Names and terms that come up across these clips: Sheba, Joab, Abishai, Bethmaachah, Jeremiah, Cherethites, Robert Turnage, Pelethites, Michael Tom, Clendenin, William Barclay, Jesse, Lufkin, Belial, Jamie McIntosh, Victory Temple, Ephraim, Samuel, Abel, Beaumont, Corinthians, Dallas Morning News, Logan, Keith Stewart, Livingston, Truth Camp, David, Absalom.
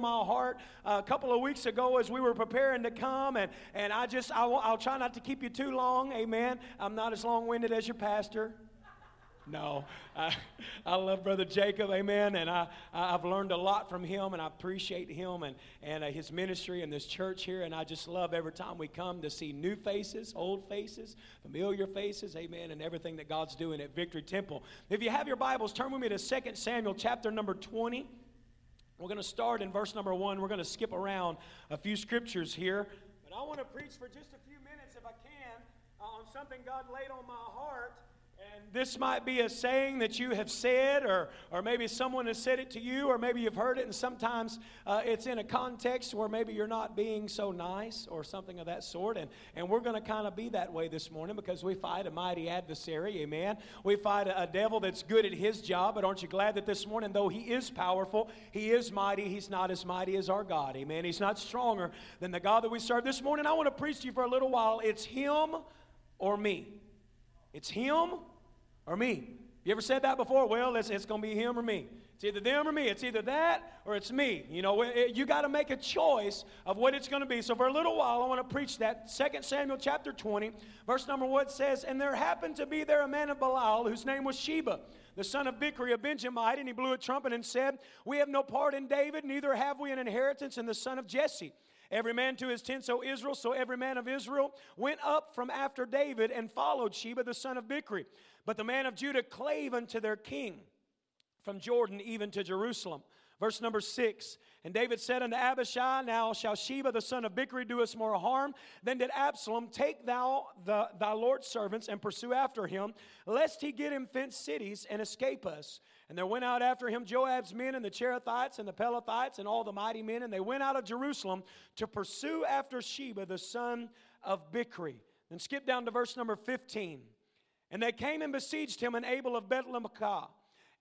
my heart a couple of weeks ago as we were preparing to come, and I'll try not to keep you too long, amen. I'm not as long-winded as your pastor. No, I love Brother Jacob, amen, and I've learned a lot from him, and I appreciate him and his ministry and this church here, and I just love every time we come to see new faces, old faces, familiar faces, amen, and everything that God's doing at Victory Temple. If you have your Bibles, turn with me to 2 Samuel chapter number 20. We're going to start in verse number 1. We're going to skip around a few scriptures here, but I want to preach for just a few minutes, if I can, on something God laid on my heart. And this might be a saying that you have said, or maybe someone has said it to you, or maybe you've heard it, and sometimes it's in a context where maybe you're not being so nice or something of that sort. And we're going to kind of be that way this morning because we fight a mighty adversary, amen. We fight a devil that's good at his job, but aren't you glad that this morning, though he is powerful, he is mighty, he's not as mighty as our God, amen. He's not stronger than the God that we serve. This morning, I want to preach to you for a little while, it's him or me. It's him or me. You ever said that before? Well, it's going to be him or me. It's either them or me. It's either that or it's me. You know, you got to make a choice of what it's going to be. So for a little while, I want to preach that. 2 Samuel chapter 20, verse number 1 says, "And there happened to be there a man of Belial whose name was Sheba, the son of Bichri, a Benjamite, and he blew a trumpet and said, 'We have no part in David, neither have we an inheritance in the son of Jesse. Every man to his tent, O Israel.' So every man of Israel went up from after David and followed Sheba the son of Bichri. But the man of Judah clave unto their king from Jordan even to Jerusalem." Verse number 6, "And David said unto Abishai, 'Now shall Sheba the son of Bichri do us more harm? Then did Absalom, take thou thy Lord's servants and pursue after him, lest he get him fenced cities and escape us.' And there went out after him Joab's men and the Cherethites and the Pelethites and all the mighty men, and they went out of Jerusalem to pursue after Sheba the son of Bichri." Then skip down to verse number 15. "And they came and besieged him and Abel of Bethmaachah.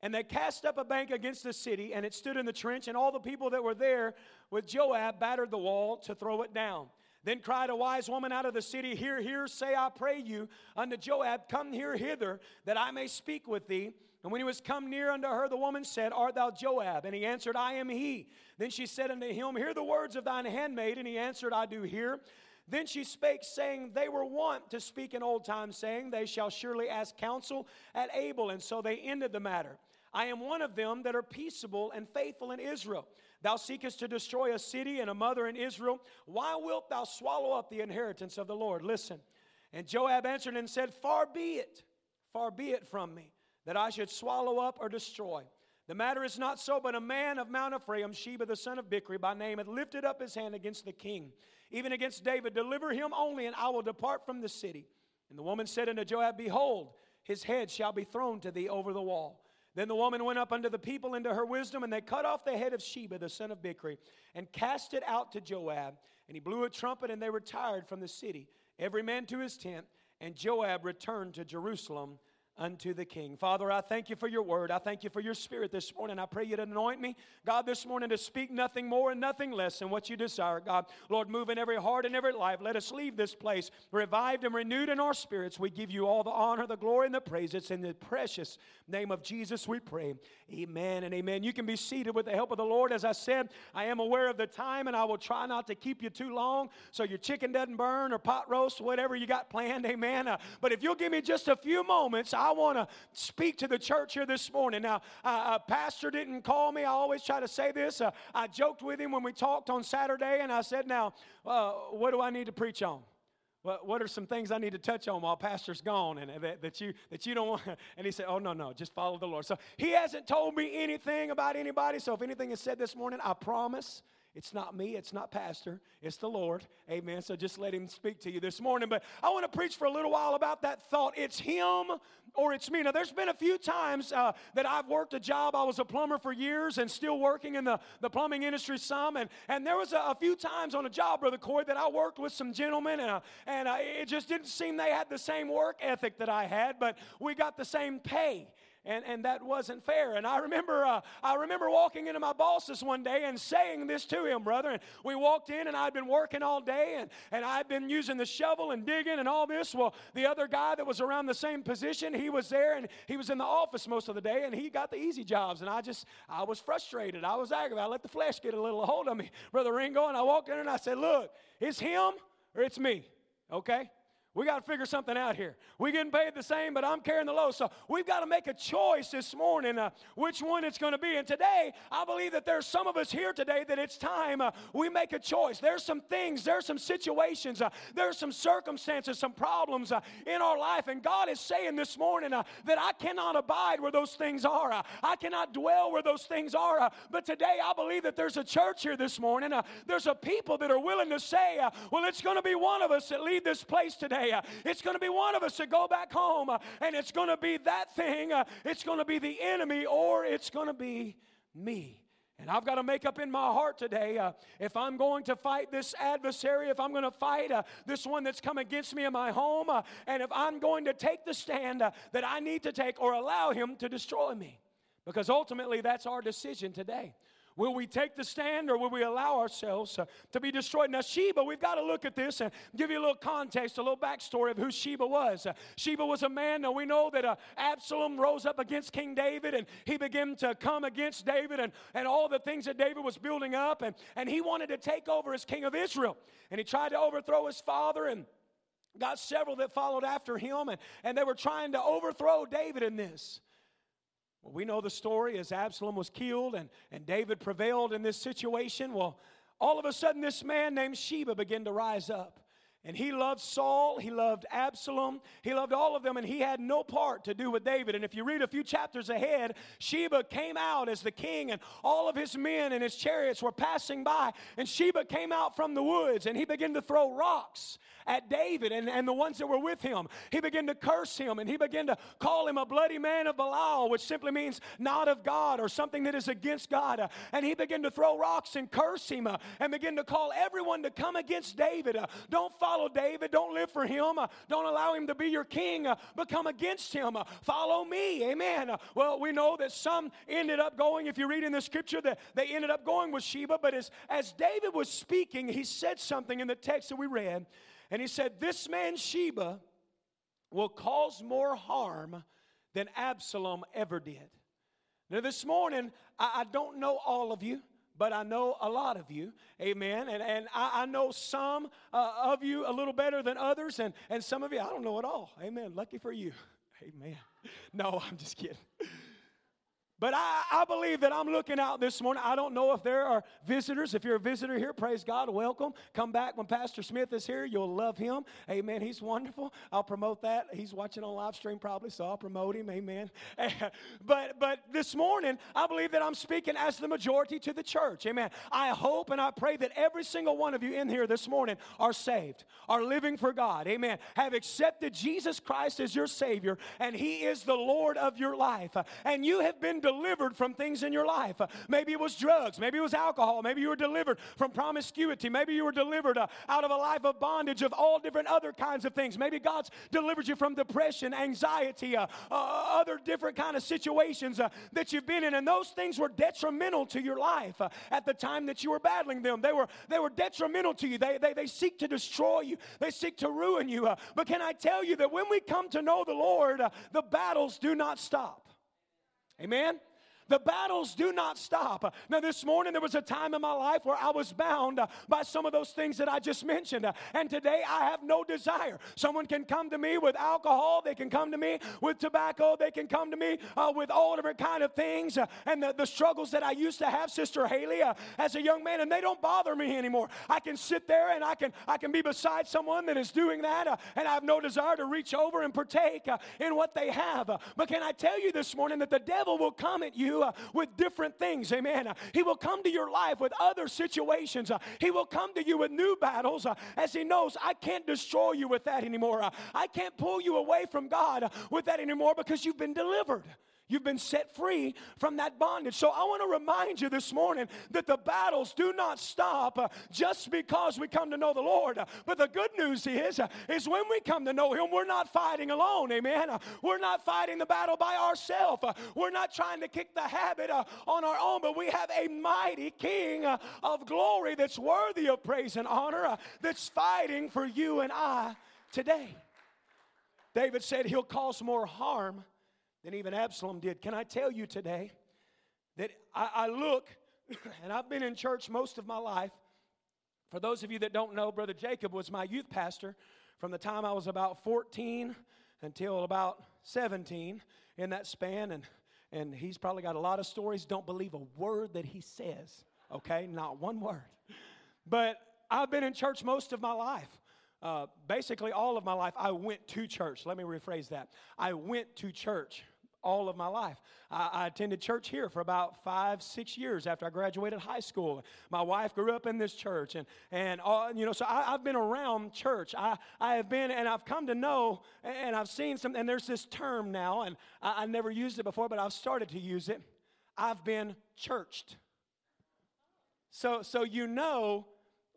And they cast up a bank against the city, and it stood in the trench, and all the people that were there with Joab battered the wall to throw it down. Then cried a wise woman out of the city, 'Hear, hear, say, I pray you, unto Joab, come here hither, that I may speak with thee.' And when he was come near unto her, the woman said, 'Art thou Joab?' And he answered, 'I am he.' Then she said unto him, 'Hear the words of thine handmaid.' And he answered, 'I do hear.' Then she spake, saying, 'They were wont to speak in old time, saying, They shall surely ask counsel at Abel. And so they ended the matter. I am one of them that are peaceable and faithful in Israel. Thou seekest to destroy a city and a mother in Israel. Why wilt thou swallow up the inheritance of the Lord?' Listen. And Joab answered and said, 'Far be it from me, that I should swallow up or destroy. The matter is not so, but a man of Mount Ephraim, Sheba the son of Bichri by name, had lifted up his hand against the king, even against David. Deliver him only, and I will depart from the city.' And the woman said unto Joab, 'Behold, his head shall be thrown to thee over the wall.' Then the woman went up unto the people into her wisdom, and they cut off the head of Sheba the son of Bichri, and cast it out to Joab. And he blew a trumpet, and they retired from the city, every man to his tent. And Joab returned to Jerusalem unto the king." Father, I thank you for your word. I thank you for your spirit this morning. I pray you to anoint me, God, this morning to speak nothing more and nothing less than what you desire, God. Lord, move in every heart and every life. Let us leave this place revived and renewed in our spirits. We give you all the honor, the glory, and the praise. It's in the precious name of Jesus we pray. Amen and amen. You can be seated with the help of the Lord. As I said, I am aware of the time, and I will try not to keep you too long so your chicken doesn't burn or pot roast, whatever you got planned. Amen. But if you'll give me just a few moments, I want to speak to the church here this morning. Now, pastor didn't call me. I always try to say this. I joked with him when we talked on Saturday, and I said, now, what do I need to preach on? What are some things I need to touch on while pastor's gone and that you don't want? And he said, oh, no, just follow the Lord. So he hasn't told me anything about anybody. So if anything is said this morning, I promise it's not me, it's not pastor, it's the Lord. Amen. So just let him speak to you this morning. But I want to preach for a little while about that thought. It's him or it's me. Now, there's been a few times that I've worked a job. I was a plumber for years and still working in the plumbing industry some. And there was a few times on a job, Brother Corey, that I worked with some gentlemen. And it just didn't seem they had the same work ethic that I had, but we got the same pay. and that wasn't fair. And I remember walking into my boss's one day and saying this to him, brother. And we walked in, and I'd been working all day, and I'd been using the shovel and digging and all this. Well, the other guy that was around the same position, he was there, and he was in the office most of the day, and he got the easy jobs. And I was frustrated. I was aggravated. I let the flesh get a little hold of me, Brother Ringo. And I walked in, and I said, look, it's him or it's me, okay? We got to figure something out here. We're getting paid the same, but I'm carrying the load. So we've got to make a choice this morning which one it's going to be. And today, I believe that there's some of us here today that it's time we make a choice. There's some things, there's some situations, there's some circumstances, some problems in our life. And God is saying this morning that I cannot abide where those things are. I cannot dwell where those things are. But today, I believe that there's a church here this morning. There's a people that are willing to say, well, it's going to be one of us that leave this place today. It's going to be one of us that go back home, and it's going to be that thing. It's going to be the enemy, or it's going to be me. And I've got to make up in my heart today, if I'm going to fight this adversary, if I'm going to fight this one that's come against me in my home, and if I'm going to take the stand that I need to take or allow him to destroy me. Because ultimately, that's our decision today. Will we take the stand, or will we allow ourselves to be destroyed? Now, Sheba, we've got to look at this and give you a little context, a little backstory of who Sheba was. Sheba was a man. Now, we know that Absalom rose up against King David, and he began to come against David and all the things that David was building up, and he wanted to take over as king of Israel. And he tried to overthrow his father and got several that followed after him, and they were trying to overthrow David in this. Well, we know the story as Absalom was killed and David prevailed in this situation. Well, all of a sudden this man named Sheba began to rise up. And he loved Saul, he loved Absalom, he loved all of them, and he had no part to do with David. And if you read a few chapters ahead, Sheba came out as the king, and all of his men and his chariots were passing by. And Sheba came out from the woods, and he began to throw rocks at David and the ones that were with him. He began to curse him, and he began to call him a bloody man of Belial, which simply means not of God or something that is against God. And he began to throw rocks and curse him and begin to call everyone to come against David. Don't follow David. Don't live for him. Don't allow him to be your king. But come against him. Follow me. Amen. Well, we know that some ended up going, if you read in the scripture, that they ended up going with Sheba. But as David was speaking, he said something in the text that we read. And he said, this man Sheba will cause more harm than Absalom ever did. Now this morning, I don't know all of you. But I know a lot of you, amen, and I know some of you a little better than others, and some of you I don't know at all, amen, lucky for you, amen. No, I'm just kidding. But I believe that I'm looking out this morning. I don't know if there are visitors. If you're a visitor here, praise God, welcome. Come back when Pastor Smith is here. You'll love him. Amen. He's wonderful. I'll promote that. He's watching on live stream probably, so I'll promote him. Amen. But this morning, I believe that I'm speaking as the majority to the church. Amen. I hope and I pray that every single one of you in here this morning are saved, are living for God. Amen. Have accepted Jesus Christ as your Savior, and He is the Lord of your life. And you have been delivered from things in your life. Maybe it was drugs. Maybe it was alcohol. Maybe you were delivered from promiscuity. Maybe you were delivered out of a life of bondage of all different other kinds of things. Maybe God's delivered you from depression, anxiety, other different kind of situations that you've been in. And those things were detrimental to your life at the time that you were battling them. They were detrimental to you. They seek to destroy you. They seek to ruin you. But can I tell you that when we come to know the Lord, the battles do not stop. Amen? The battles do not stop. Now, this morning, there was a time in my life where I was bound by some of those things that I just mentioned. And today, I have no desire. Someone can come to me with alcohol. They can come to me with tobacco. They can come to me with all different kind of things. And the struggles that I used to have, Sister Haley, as a young man, and they don't bother me anymore. I can sit there and I can be beside someone that is doing that. And I have no desire to reach over and partake in what they have. But can I tell you this morning that the devil will come at you with different things, amen. He will come to your life with other situations. He will come to you with new battles as he knows I can't destroy you with that anymore. I can't pull you away from God with that anymore because you've been delivered. You've been set free from that bondage. So I want to remind you this morning that the battles do not stop just because we come to know the Lord. But the good news is when we come to know Him, we're not fighting alone, amen? We're not fighting the battle by ourselves. We're not trying to kick the habit on our own, but we have a mighty King of glory that's worthy of praise and honor, that's fighting for you and I today. David said he'll cause more harm than even Absalom did. Can I tell you today that I look, and I've been in church most of my life. For those of you that don't know, Brother Jacob was my youth pastor from the time I was about 14 until about 17 in that span. And he's probably got a lot of stories. Don't believe a word that he says, okay? Not one word. But I've been in church most of my life. Basically all of my life, I went to church. Let me rephrase that. I went to church all of my life. I attended church here for about 5-6 years after I graduated high school. My wife grew up in this church, and so I've been around church. I have been, and I've come to know, and I've seen some, and there's this term now, and I never used it before, but I've started to use it. I've been churched. So you know.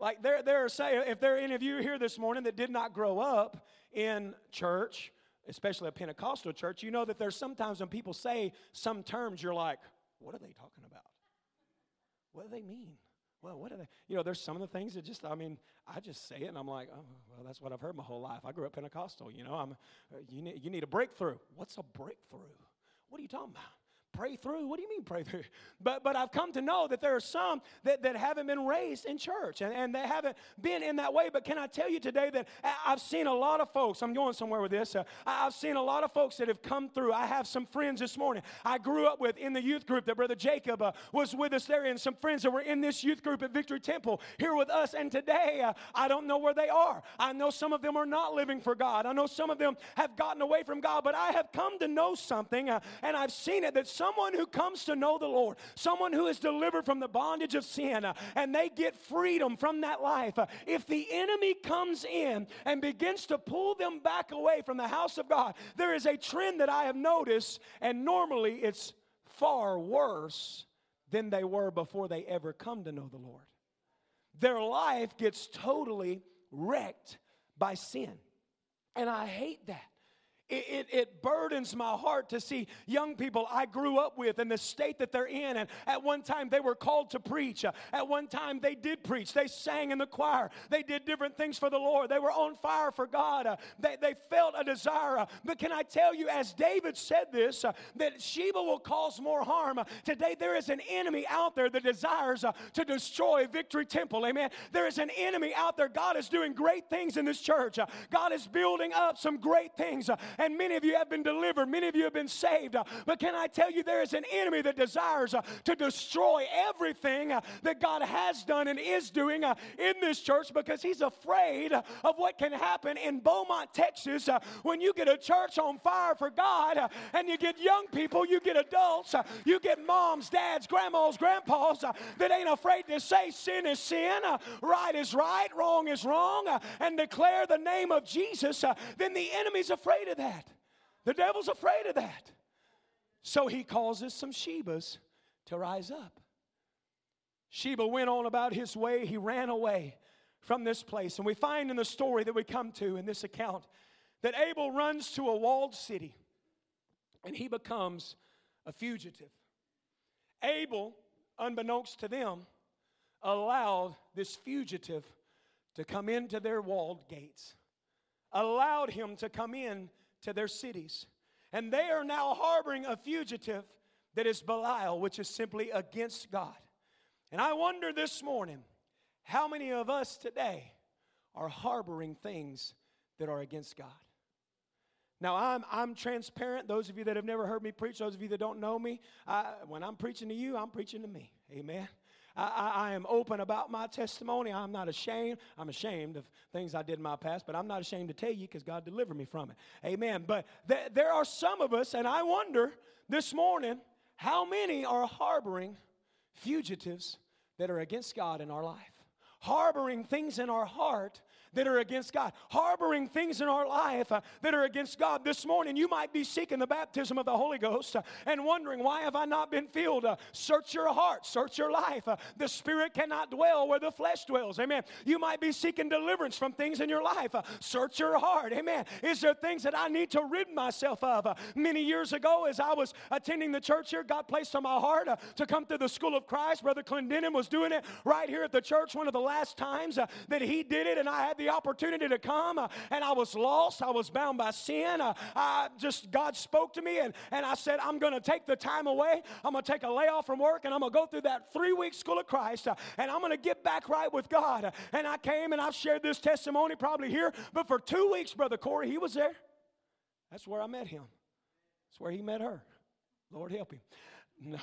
Like there are, say, if there are any of you here this morning that did not grow up in church, especially a Pentecostal church, you know that there's sometimes when people say some terms, you're like, what are they talking about? What do they mean? Well, what are they? You know, there's some of the things that just, I mean, I just say it and I'm like, oh, well, that's what I've heard my whole life. I grew up Pentecostal, you know. You need a breakthrough. What's a breakthrough? What are you talking about? Pray through? What do you mean pray through? But I've come to know that there are some that haven't been raised in church, and they haven't been in that way. But can I tell you today that I've seen a lot of folks, I'm going somewhere with this, I've seen a lot of folks that have come through. I have some friends this morning I grew up with in the youth group that Brother Jacob was with us there, and some friends that were in this youth group at Victory Temple here with us. And today, I don't know where they are. I know some of them are not living for God. I know some of them have gotten away from God, but I have come to know something, and I've seen it, that someone who comes to know the Lord, someone who is delivered from the bondage of sin, and they get freedom from that life. If the enemy comes in and begins to pull them back away from the house of God, there is a trend that I have noticed, and normally it's far worse than they were before they ever come to know the Lord. Their life gets totally wrecked by sin, and I hate that. It burdens my heart to see young people I grew up with and the state that they're in. And at one time, they were called to preach. At one time, they did preach. They sang in the choir. They did different things for the Lord. They were on fire for God. They felt a desire. But can I tell you, as David said this, that Sheba will cause more harm. Today, there is an enemy out there that desires to destroy Victory Temple. Amen. There is an enemy out there. God is doing great things in this church. God is building up some great things. And many of you have been delivered. Many of you have been saved. But can I tell you, there is an enemy that desires to destroy everything that God has done and is doing in this church, because he's afraid of what can happen in Beaumont, Texas, when you get a church on fire for God, and you get young people, you get adults, you get moms, dads, grandmas, grandpas that ain't afraid to say sin is sin, right is right, wrong is wrong, and declare the name of Jesus. Then the enemy's afraid of that. The devil's afraid of that. So he causes some Shebas to rise up. Sheba went on about his way. He ran away from this place. And we find in the story that we come to in this account that Abel runs to a walled city and he becomes a fugitive. Abel, unbeknownst to them, allowed this fugitive to come into their walled gates, allowed him to come in to their cities. And they are now harboring a fugitive that is Belial, which is simply against God. And I wonder this morning, how many of us today are harboring things that are against God? Now, I'm transparent. Those of you that have never heard me preach, those of you that don't know me, when I'm preaching to you, I'm preaching to me. Amen. I am open about my testimony. I'm not ashamed. I'm ashamed of things I did in my past, but I'm not ashamed to tell you because God delivered me from it. Amen. But there are some of us, and I wonder this morning, how many are harboring fugitives that are against God in our life? harboring things in our heart that are against God, harboring things in our life that are against God. This morning, you might be seeking the baptism of the Holy Ghost and wondering, why have I not been filled? Search your heart. Search your life. The Spirit cannot dwell where the flesh dwells. Amen. You might be seeking deliverance from things in your life. Search your heart. Amen. Is there things that I need to rid myself of? Many years ago, as I was attending the church here, God placed on my heart to come to the School of Christ. Brother Clendenin was doing it right here at the church, one of the last times that he did it, and I had the opportunity to come, and I was lost. I was bound by sin. God spoke to me, and I said, I'm going to take the time away. I'm going to take a layoff from work, and I'm going to go through that 3-week School of Christ, and I'm going to get back right with God. And I came, and I've shared this testimony probably here, but for 2 weeks, Brother Corey, he was there. That's where I met him. That's where he met her. Lord help him. No.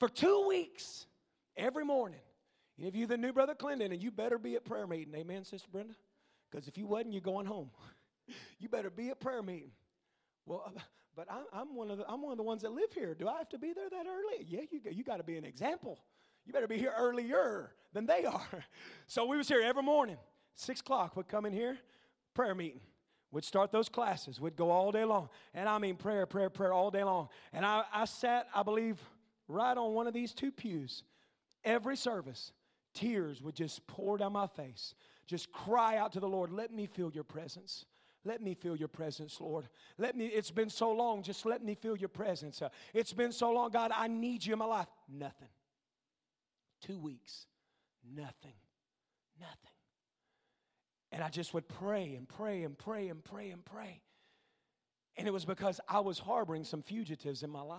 For 2 weeks, every morning. Any of you that knew Brother Clinton, and you better be at prayer meeting. Amen, Sister Brenda? Because if you wasn't, you're going home. You better be at prayer meeting. Well, but I'm one of the ones that live here. Do I have to be there that early? Yeah, you got to be an example. You better be here earlier than they are. So we was here every morning. 6 o'clock, we'd come in here, prayer meeting. We'd start those classes. We'd go all day long. And I mean prayer, prayer, prayer all day long. And I sat, I believe, right on one of these two pews every service. Tears would just pour down my face. Just cry out to the Lord, let me feel your presence. Let me feel your presence, Lord. It's been so long, just let me feel your presence. It's been so long, God, I need you in my life. Nothing. 2 weeks. Nothing. And I just would pray and pray and pray and pray and pray. And it was because I was harboring some fugitives in my life.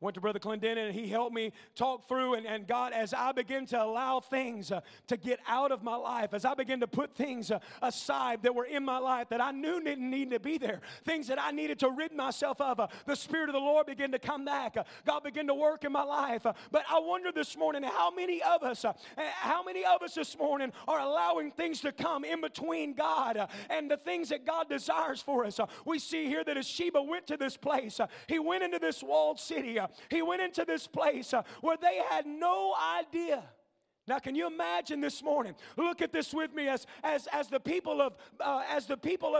Went to Brother Clendenin, and he helped me talk through, and God, as I begin to allow things to get out of my life, as I begin to put things aside that were in my life that I knew didn't need to be there, things that I needed to rid myself of, the Spirit of the Lord began to come back. God began to work in my life. But I wonder this morning, how many of us this morning are allowing things to come in between God and the things that God desires for us? We see here that as Sheba went to this place, he went into this walled city. He went into this place where they had no idea. Now, can you imagine this morning? Look at this with me. As the people of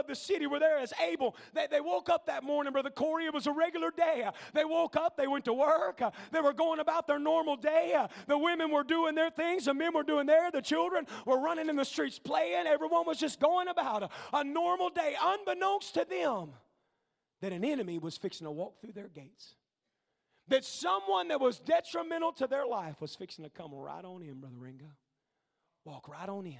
the city were there, as Abel, they woke up that morning, Brother Corey. It was a regular day. They woke up. They went to work. They were going about their normal day. The women were doing their things. The men were doing theirs. The children were running in the streets playing. Everyone was just going about a normal day, unbeknownst to them, that an enemy was fixing to walk through their gates. That someone that was detrimental to their life was fixing to come right on in, Brother Ringo. Walk right on in.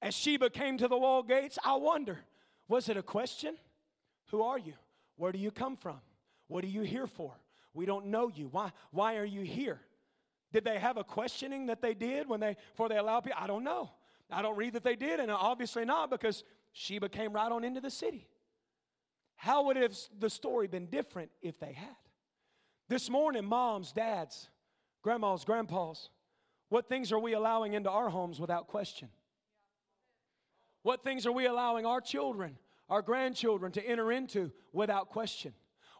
As Sheba came to the wall gates, I wonder, was it a question? Who are you? Where do you come from? What are you here for? We don't know you. Why are you here? Did they have a questioning that they did before they allowed people? I don't know. I don't read that they did, and obviously not, because Sheba came right on into the city. How would have the story been different if they had? This morning, moms, dads, grandmas, grandpas, what things are we allowing into our homes without question? What things are we allowing our children, our grandchildren to enter into without question?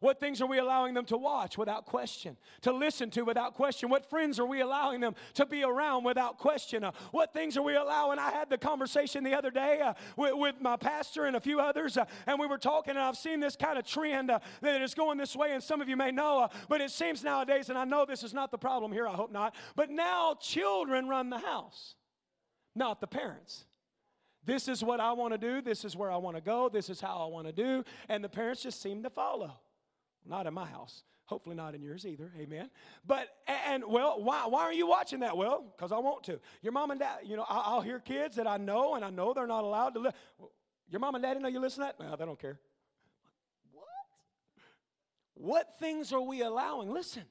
What things are we allowing them to watch without question, to listen to without question? What friends are we allowing them to be around without question? What things are we allowing? I had the conversation the other day with my pastor and a few others, and we were talking, and I've seen this kind of trend that is going this way, and some of you may know, but it seems nowadays, and I know this is not the problem here, I hope not, but now children run the house, not the parents. This is what I want to do. This is where I want to go. This is how I want to do, and the parents just seem to follow. Not in my house. Hopefully not in yours either. Amen. But, why are you watching that? Well, because I want to. Your mom and dad, I'll hear kids that I know, and I know they're not allowed to. Your mom and daddy know you listen to that? No, they don't care. What? What things are we allowing? Listen.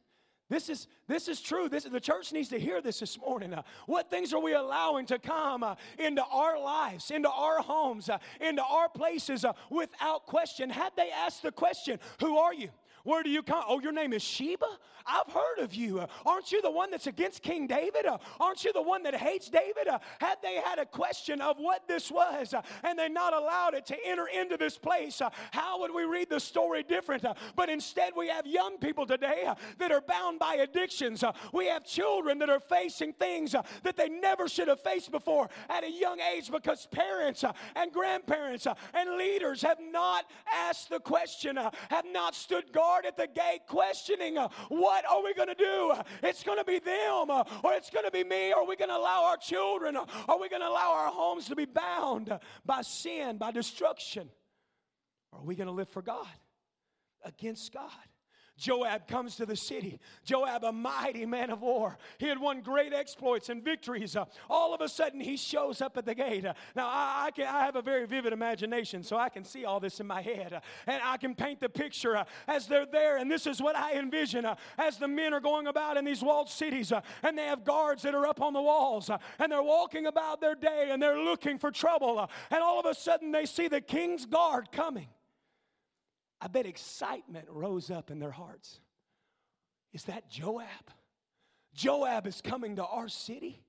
This is true. The church needs to hear this morning. What things are we allowing to come into our lives, into our homes, into our places without question? Had they asked the question, who are you? Where do you come? Oh, your name is Sheba? I've heard of you. Aren't you the one that's against King David? Aren't you the one that hates David? Had they had a question of what this was and they not allowed it to enter into this place, how would we read the story different? But instead we have young people today that are bound by addictions. We have children that are facing things that they never should have faced before at a young age because parents and grandparents and leaders have not asked the question, have not stood guard at the gate questioning, what are we going to do? It's going to be them or it's going to be me. Are we going to allow our children? Are we going to allow our homes to be bound by sin, by destruction? Or are we going to live for God, against God? Joab comes to the city. Joab, a mighty man of war. He had won great exploits and victories. All of a sudden, he shows up at the gate. Now, I have a very vivid imagination, so I can see all this in my head. And I can paint the picture as they're there. And this is what I envision as the men are going about in these walled cities. And they have guards that are up on the walls. And they're walking about their day, and they're looking for trouble. And all of a sudden, they see the king's guard coming. I bet excitement rose up in their hearts. Is that Joab? Joab is coming to our city.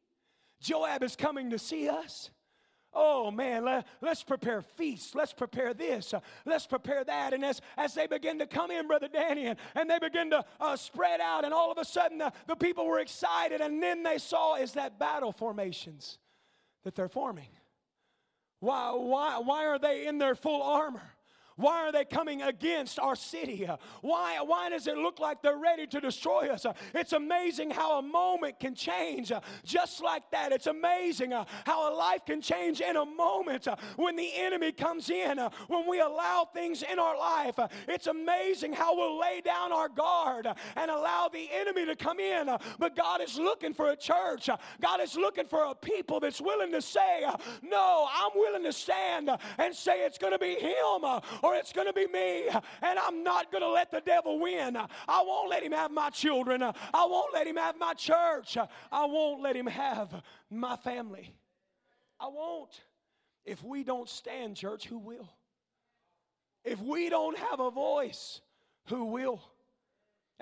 Joab is coming to see us. Oh, man, let's prepare feasts. Let's prepare this. Let's prepare that. And as they begin to come in, Brother Danny, and they begin to spread out, and all of a sudden the people were excited, and then they saw is that battle formations that they're forming. Why are they in their full armor? Why are they coming against our city? Why does it look like they're ready to destroy us? It's amazing how a moment can change just like that. It's amazing how a life can change in a moment when the enemy comes in, when we allow things in our life. It's amazing how we'll lay down our guard and allow the enemy to come in. But God is looking for a church. God is looking for a people that's willing to say, no, I'm willing to stand and say it's going to be him or it's going to be me, and I'm not going to let the devil win. I won't let him have my children. I won't let him have my church. I won't let him have my family. I won't. If we don't stand, church, who will? If we don't have a voice, who will?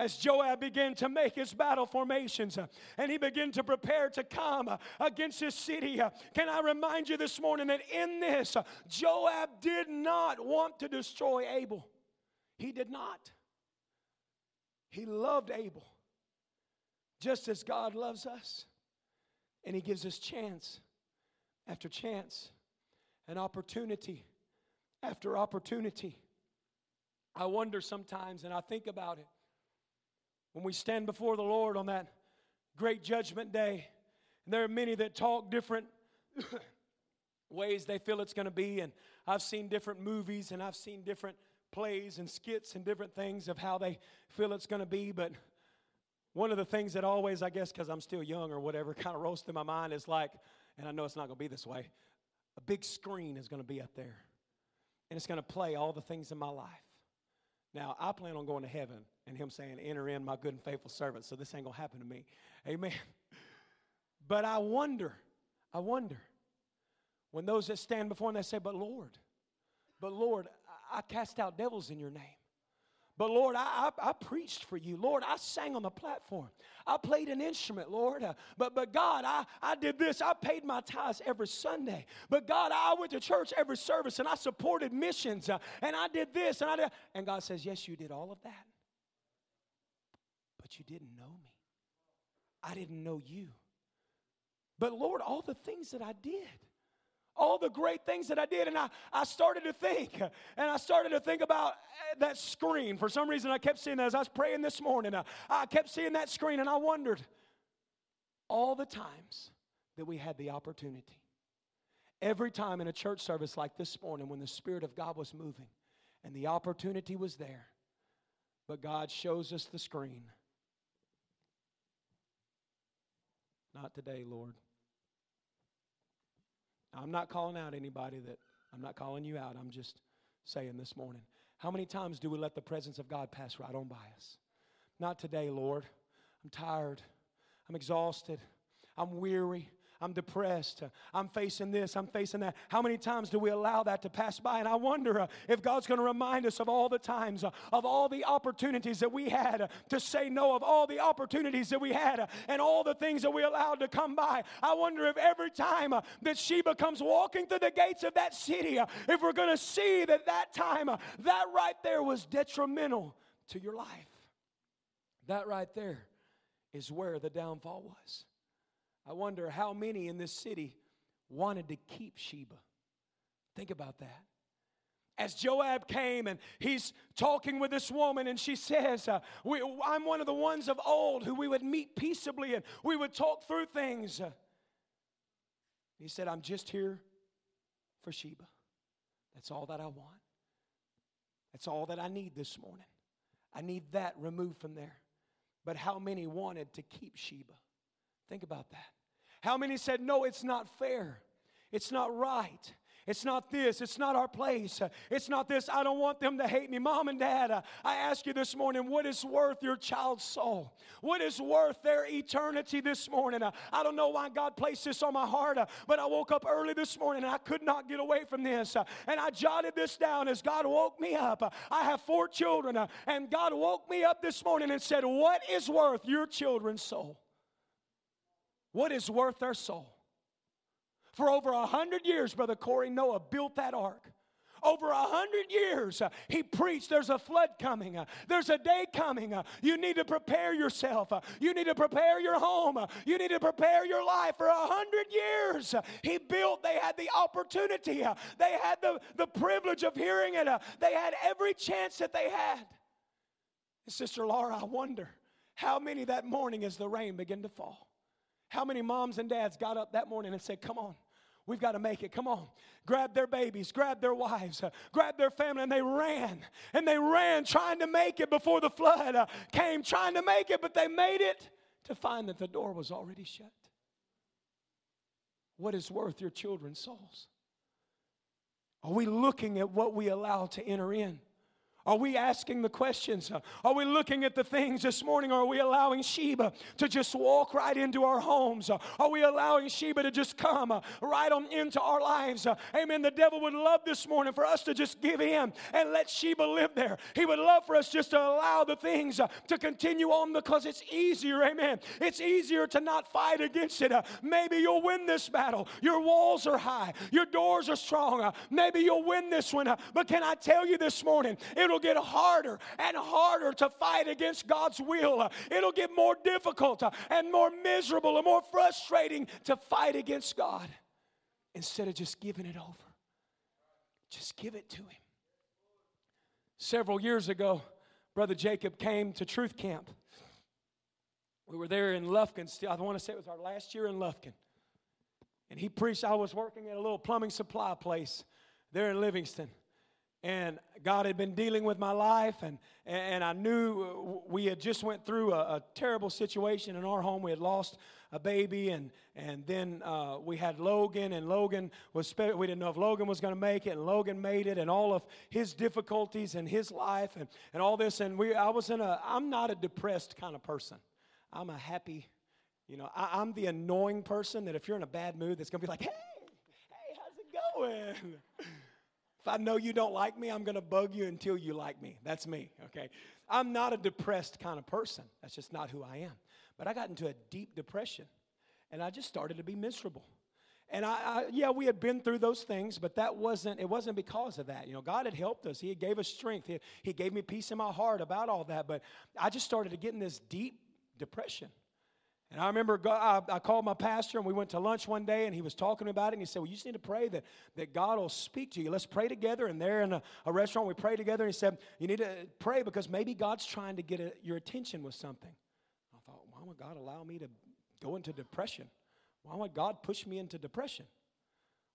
As Joab began to make his battle formations and he began to prepare to come against his city, can I remind you this morning that in this, Joab did not want to destroy Abel. He did not. He loved Abel just as God loves us. And he gives us chance after chance and opportunity after opportunity. I wonder sometimes, and I think about it, when we stand before the Lord on that great judgment day, and there are many that talk different ways they feel it's going to be, and I've seen different movies, and I've seen different plays and skits and different things of how they feel it's going to be, but one of the things that always, I guess because I'm still young or whatever, kind of rolls through my mind is like, and I know it's not going to be this way, a big screen is going to be up there, and it's going to play all the things in my life. Now, I plan on going to heaven and him saying, enter in my good and faithful servant, so this ain't going to happen to me. Amen. But I wonder, when those that stand before and they say, but Lord, I cast out devils in your name. But Lord, I preached for you. Lord, I sang on the platform. I played an instrument, Lord. But God, I did this. I paid my tithes every Sunday. But God, I went to church every service, and I supported missions, and I did this. And God says, yes, you did all of that. But you didn't know me. I didn't know you. But Lord, all the things that I did, all the great things that I did, and I started to think about that screen. For some reason, I kept seeing that as I was praying this morning. I kept seeing that screen, and I wondered all the times that we had the opportunity. Every time in a church service like this morning when the Spirit of God was moving and the opportunity was there, but God shows us the screen. Not today, Lord. I'm not calling out anybody that I'm not calling you out. I'm just saying this morning. How many times do we let the presence of God pass right on by us? Not today, Lord. I'm tired. I'm exhausted. I'm weary. I'm depressed. I'm facing this. I'm facing that. How many times do we allow that to pass by? And I wonder if God's going to remind us of all the times, of all the opportunities that we had to say no, of all the opportunities that we had and all the things that we allowed to come by. I wonder if every time that Sheba comes walking through the gates of that city, if we're going to see that that time, that right there was detrimental to your life. That right there is where the downfall was. I wonder how many in this city wanted to keep Sheba. Think about that. As Joab came and he's talking with this woman and she says, I'm one of the ones of old who we would meet peaceably and we would talk through things. He said, I'm just here for Sheba. That's all that I want. That's all that I need this morning. I need that removed from there. But how many wanted to keep Sheba? Think about that. How many said, no, it's not fair. It's not right. It's not this. It's not our place. It's not this. I don't want them to hate me. Mom and Dad, I ask you this morning, what is worth your child's soul? What is worth their eternity this morning? I don't know why God placed this on my heart, but I woke up early this morning and I could not get away from this. And I jotted this down as God woke me up. I have 4 children, and God woke me up this morning and said, what is worth your children's soul? What is worth their soul? For over 100 years, Brother Corey Noah built that ark. Over 100 years, he preached there's a flood coming. There's a day coming. You need to prepare yourself. You need to prepare your home. You need to prepare your life. For 100 years, he built. They had the opportunity. They had the privilege of hearing it. They had every chance that they had. And Sister Laura, I wonder how many that morning as the rain began to fall. How many moms and dads got up that morning and said, come on, we've got to make it, come on. Grab their babies, grab their wives, grab their family, and they ran trying to make it before the flood came, trying to make it, but they made it to find that the door was already shut. What is worth your children's souls? Are we looking at what we allow to enter in? Are we asking the questions? Are we looking at the things this morning? Are we allowing Sheba to just walk right into our homes? Are we allowing Sheba to just come right on into our lives? Amen. The devil would love this morning for us to just give in and let Sheba live there. He would love for us just to allow the things to continue on because it's easier. Amen. It's easier to not fight against it. Maybe you'll win this battle. Your walls are high. Your doors are strong. Maybe you'll win this one. But can I tell you this morning, it'll get harder and harder to fight against God's will. It'll get more difficult and more miserable and more frustrating to fight against God instead of just giving it over. Just give it to Him. Several years ago, Brother Jacob came to Truth Camp. We were there in Lufkin. I want to say it was our last year in Lufkin. And he preached. I was working at a little plumbing supply place there in Livingston. And God had been dealing with my life, and I knew we had just went through a terrible situation in our home. We had lost a baby, and then we had Logan, and we didn't know if Logan was going to make it, and Logan made it, and all of his difficulties in his life, and all this. And I'm not a depressed kind of person. I'm a happy, I'm the annoying person that if you're in a bad mood, that's going to be like, hey, how's it going? If I know you don't like me, I'm going to bug you until you like me. That's me, okay? I'm not a depressed kind of person. That's just not who I am. But I got into a deep depression, and I just started to be miserable. And we had been through those things, but it wasn't because of that. God had helped us. He gave us strength. He gave me peace in my heart about all that. But I just started to get in this deep depression. And I remember I called my pastor, and we went to lunch one day, and he was talking about it, and he said, well, you just need to pray that God will speak to you. Let's pray together. And there in a restaurant, we prayed together, and he said, you need to pray because maybe God's trying to get your attention with something. I thought, why would God allow me to go into depression? Why would God push me into depression?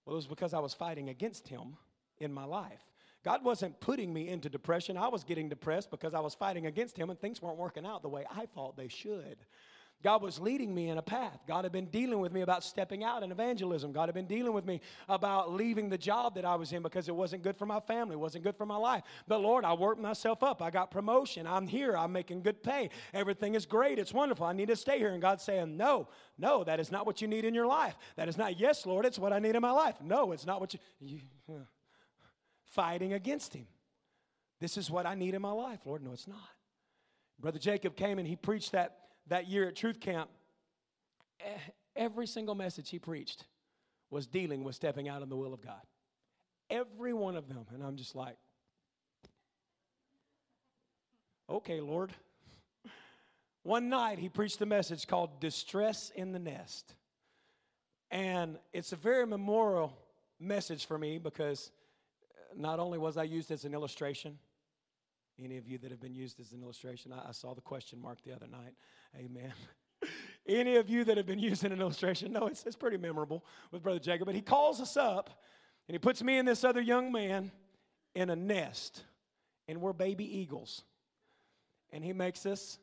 Well, it was because I was fighting against Him in my life. God wasn't putting me into depression. I was getting depressed because I was fighting against Him, and things weren't working out the way I thought they should. God was leading me in a path. God had been dealing with me about stepping out in evangelism. God had been dealing with me about leaving the job that I was in because it wasn't good for my family, wasn't good for my life. But Lord, I worked myself up. I got promotion. I'm here. I'm making good pay. Everything is great. It's wonderful. I need to stay here. And God's saying, no, no, that is not what you need in your life. That is not, yes, Lord, it's what I need in my life. No, it's not what you fighting against him. This is what I need in my life, Lord. No, it's not. Brother Jacob came and he preached that year at Truth Camp. Every single message he preached was dealing with stepping out in the will of God. Every one of them. And I'm just like, okay, Lord. One night he preached a message called Distress in the Nest. And it's a very memorable message for me because not only was I used as an illustration. Any of you that have been used as an illustration, I saw the question mark the other night. Amen. Any of you that have been used in an illustration, no, it's pretty memorable with Brother Jacob. But he calls us up, and he puts me and this other young man in a nest, and we're baby eagles. And he makes us,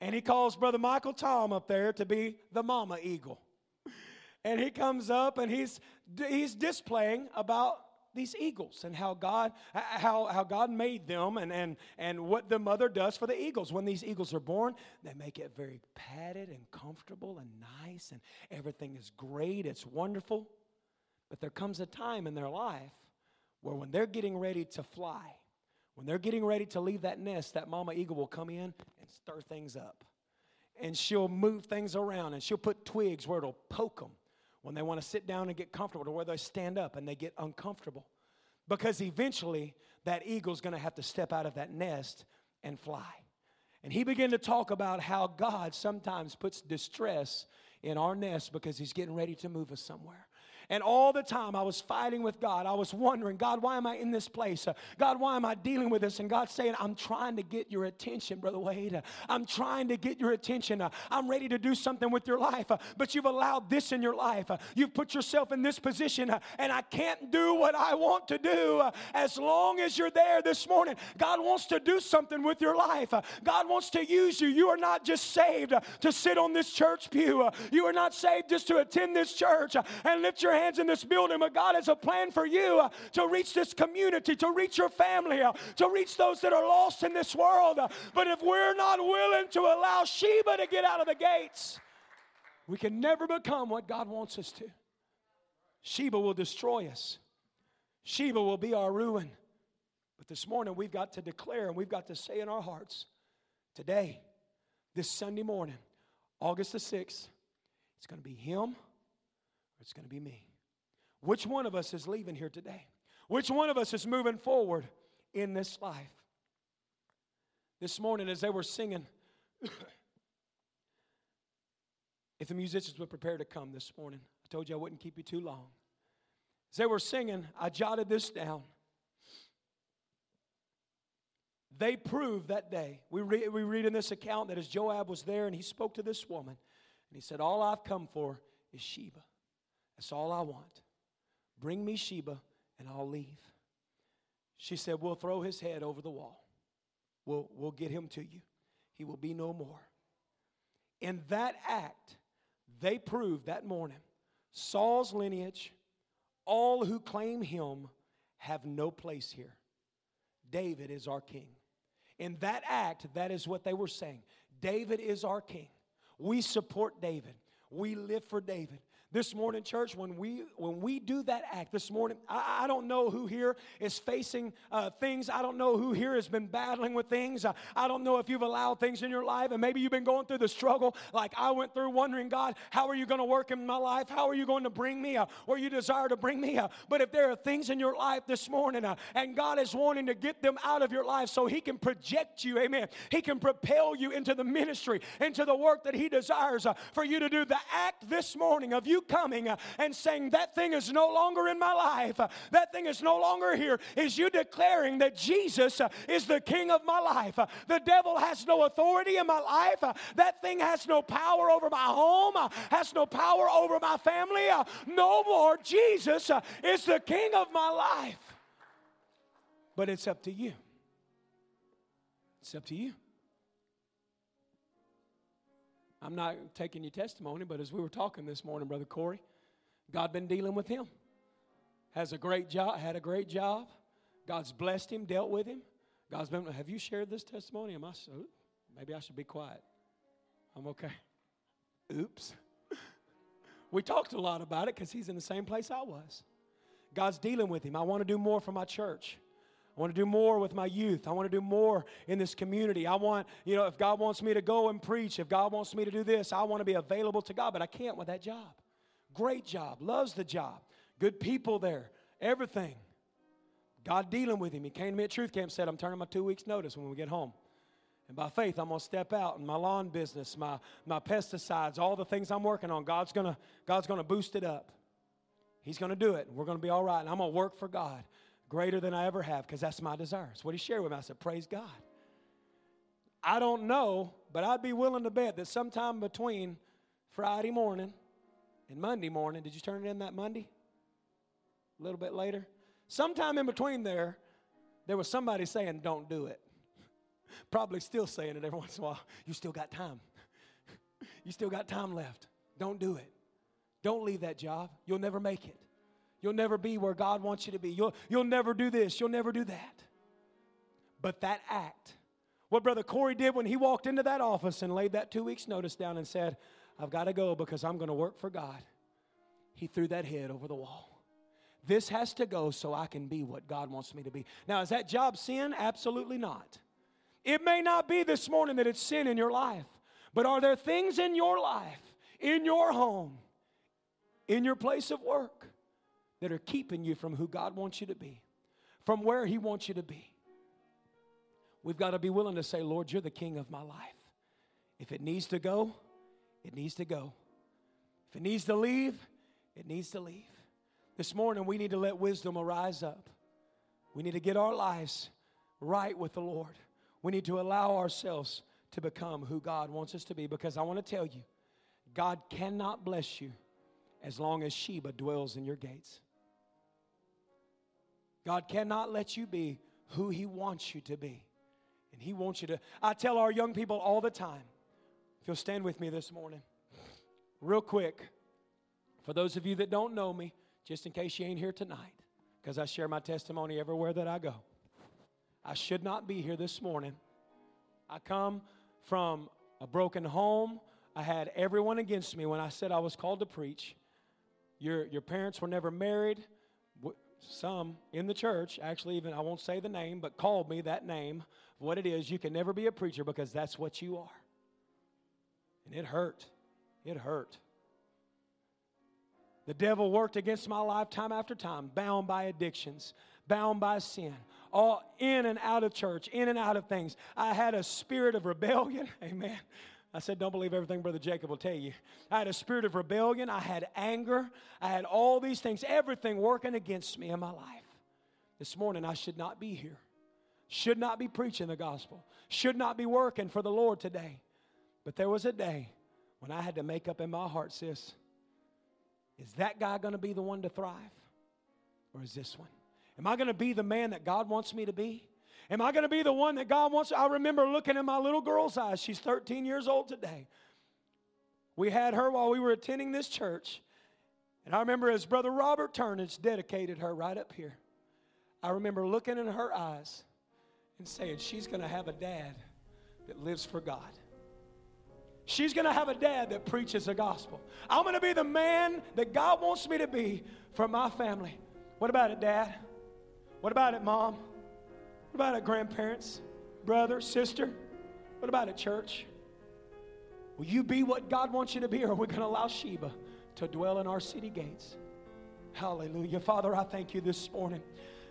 and he calls Brother Michael Tom up there to be the mama eagle. And he comes up, and he's displaying about these eagles and how God made them and what the mother does for the eagles. When these eagles are born, they make it very padded and comfortable and nice, and everything is great. It's wonderful. But there comes a time in their life where when they're getting ready to fly, when they're getting ready to leave that nest, that mama eagle will come in and stir things up. And she'll move things around, and she'll put twigs where it'll poke them. When they want to sit down and get comfortable, to where they stand up and they get uncomfortable. Because eventually, that eagle's going to have to step out of that nest and fly. And he began to talk about how God sometimes puts distress in our nest because he's getting ready to move us somewhere. And all the time I was fighting with God. I was wondering, God, why am I in this place? God, why am I dealing with this? And God's saying, I'm trying to get your attention, Brother Wade. I'm trying to get your attention. I'm ready to do something with your life. But you've allowed this in your life. You've put yourself in this position. And I can't do what I want to do. As long as you're there this morning, God wants to do something with your life. God wants to use you. You are not just saved to sit on this church pew. You are not saved just to attend this church and lift your hands in this building, but God has a plan for you to reach this community, to reach your family, to reach those that are lost in this world. But if we're not willing to allow Sheba to get out of the gates, we can never become what God wants us to. Sheba will destroy us. Sheba will be our ruin. But this morning we've got to declare and we've got to say in our hearts, today, this Sunday morning, August the 6th, it's going to be him. It's going to be me. Which one of us is leaving here today? Which one of us is moving forward in this life? This morning as they were singing, if the musicians would prepare to come this morning, I told you I wouldn't keep you too long. As they were singing, I jotted this down. They proved that day. We read in this account that as Joab was there and he spoke to this woman, and he said, all I've come for is Sheba. That's all I want. Bring me Sheba and I'll leave. She said, we'll throw his head over the wall. We'll get him to you. He will be no more. In that act, they proved that morning, Saul's lineage, all who claim him have no place here. David is our king. In that act, that is what they were saying. David is our king. We support David. We live for David. This morning, church, when we do that act this morning, I don't know who here is facing things. I don't know who here has been battling with things. I don't know if you've allowed things in your life, and maybe you've been going through the struggle like I went through, wondering, God, how are you going to work in my life? How are you going to bring me where you desire to bring me? But if there are things in your life this morning, and God is wanting to get them out of your life so he can project you, amen, he can propel you into the ministry, into the work that he desires for you to do, the act this morning of you coming and saying that thing is no longer in my life, that thing is no longer here, is you declaring that Jesus is the king of my life. The devil has no authority in my life. That thing has no power over my home, has no power over my family. No more. Jesus is the king of my life. But it's up to you. It's up to you. I'm not taking your testimony, but as we were talking this morning, Brother Corey, God been dealing with him. Had a great job. God's blessed him, dealt with him. God's been, have you shared this testimony? Maybe I should be quiet. I'm okay. Oops. We talked a lot about it because he's in the same place I was. God's dealing with him. I want to do more for my church. I want to do more with my youth. I want to do more in this community. I want, you know, if God wants me to go and preach, if God wants me to do this, I want to be available to God, but I can't with that job. Great job. Loves the job. Good people there. Everything. God dealing with him. He came to me at Truth Camp and said, I'm turning my 2 weeks' notice when we get home. And by faith, I'm going to step out in my lawn business, my pesticides, all the things I'm working on. God's going to boost it up. He's going to do it. We're going to be all right. And I'm going to work for God greater than I ever have because that's my desire. That's what he shared with me. I said, praise God. I don't know, but I'd be willing to bet that sometime between Friday morning and Monday morning, did you turn it in that Monday? A little bit later? Sometime in between there was somebody saying, don't do it. Probably still saying it every once in a while. You still got time. You still got time left. Don't do it. Don't leave that job. You'll never make it. You'll never be where God wants you to be. You'll never do this. You'll never do that. But that act, what Brother Corey did when he walked into that office and laid that 2 weeks' notice down and said, I've got to go because I'm going to work for God. He threw that head over the wall. This has to go so I can be what God wants me to be. Now, is that job sin? Absolutely not. It may not be this morning that it's sin in your life, but are there things in your life, in your home, in your place of work that are keeping you from who God wants you to be, from where he wants you to be? We've got to be willing to say, Lord, you're the king of my life. If it needs to go, it needs to go. If it needs to leave, it needs to leave. This morning, we need to let wisdom arise up. We need to get our lives right with the Lord. We need to allow ourselves to become who God wants us to be, because I want to tell you, God cannot bless you as long as Sheba dwells in your gates. God cannot let you be who he wants you to be. And he wants you to. I tell our young people all the time, if you'll stand with me this morning, real quick, for those of you that don't know me, just in case you ain't here tonight, because I share my testimony everywhere that I go. I should not be here this morning. I come from a broken home. I had everyone against me when I said I was called to preach. Your parents were never married. Some in the church, actually, even I won't say the name, but called me that name. What it is, you can never be a preacher because that's what you are. And it hurt. It hurt. The devil worked against my life time after time, bound by addictions, bound by sin. All in and out of church, in and out of things. I had a spirit of rebellion. Amen. I said, don't believe everything Brother Jacob will tell you. I had a spirit of rebellion. I had anger. I had all these things, everything working against me in my life. This morning, I should not be here. Should not be preaching the gospel. Should not be working for the Lord today. But there was a day when I had to make up in my heart, sis, is that guy going to be the one to thrive? Or is this one? Am I going to be the man that God wants me to be? Am I going to be the one that God wants? I remember looking in my little girl's eyes. She's 13 years old today. We had her while we were attending this church. And I remember as Brother Robert Turnage dedicated her right up here, I remember looking in her eyes and saying, she's going to have a dad that lives for God. She's going to have a dad that preaches the gospel. I'm going to be the man that God wants me to be for my family. What about it, Dad? What about it, Mom? What about it, grandparents, brother, sister? What about it, church? Will you be what God wants you to be, or are we going to allow Sheba to dwell in our city gates? Hallelujah. Father, I thank you this morning.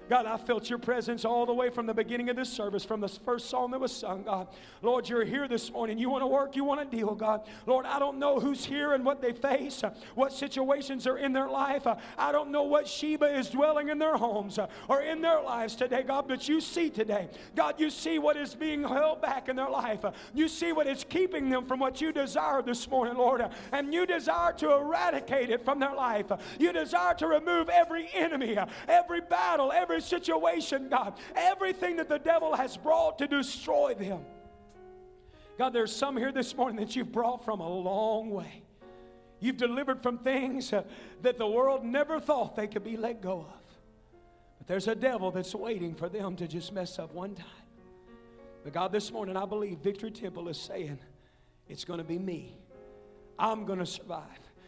God, I felt your presence all the way from the beginning of this service, from the first song that was sung, God. Lord, you're here this morning. You want to work. You want to deal, God. Lord, I don't know who's here and what they face, what situations are in their life. I don't know what Sheba is dwelling in their homes or in their lives today, God, but you see today. God, you see what is being held back in their life. You see what is keeping them from what you desire this morning, Lord, and you desire to eradicate it from their life. You desire to remove every enemy, every battle, every situation, God, everything that the devil has brought to destroy them. God, there's some here this morning that you've brought from a long way. You've delivered from things that the world never thought they could be let go of. But there's a devil that's waiting for them to just mess up one time. But God, this morning I believe Victory Temple is saying, it's going to be me. I'm going to survive.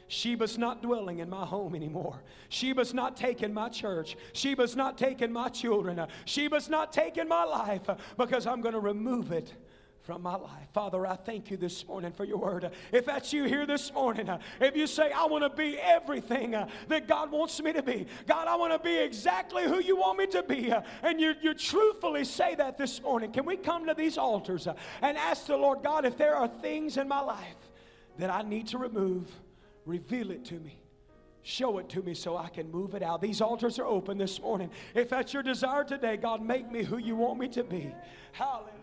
Sheba's not dwelling in my home anymore. Sheba's not taking my church. Sheba's not taking my children. Sheba's not taking my life, because I'm going to remove it from my life. Father, I thank you this morning for your word. If that's you here this morning, if you say, I want to be everything that God wants me to be. God, I want to be exactly who you want me to be. And you truthfully say that this morning. Can we come to these altars and ask the Lord, God, if there are things in my life that I need to remove, reveal it to me. Show it to me so I can move it out. These altars are open this morning. If that's your desire today, God, make me who you want me to be. Hallelujah.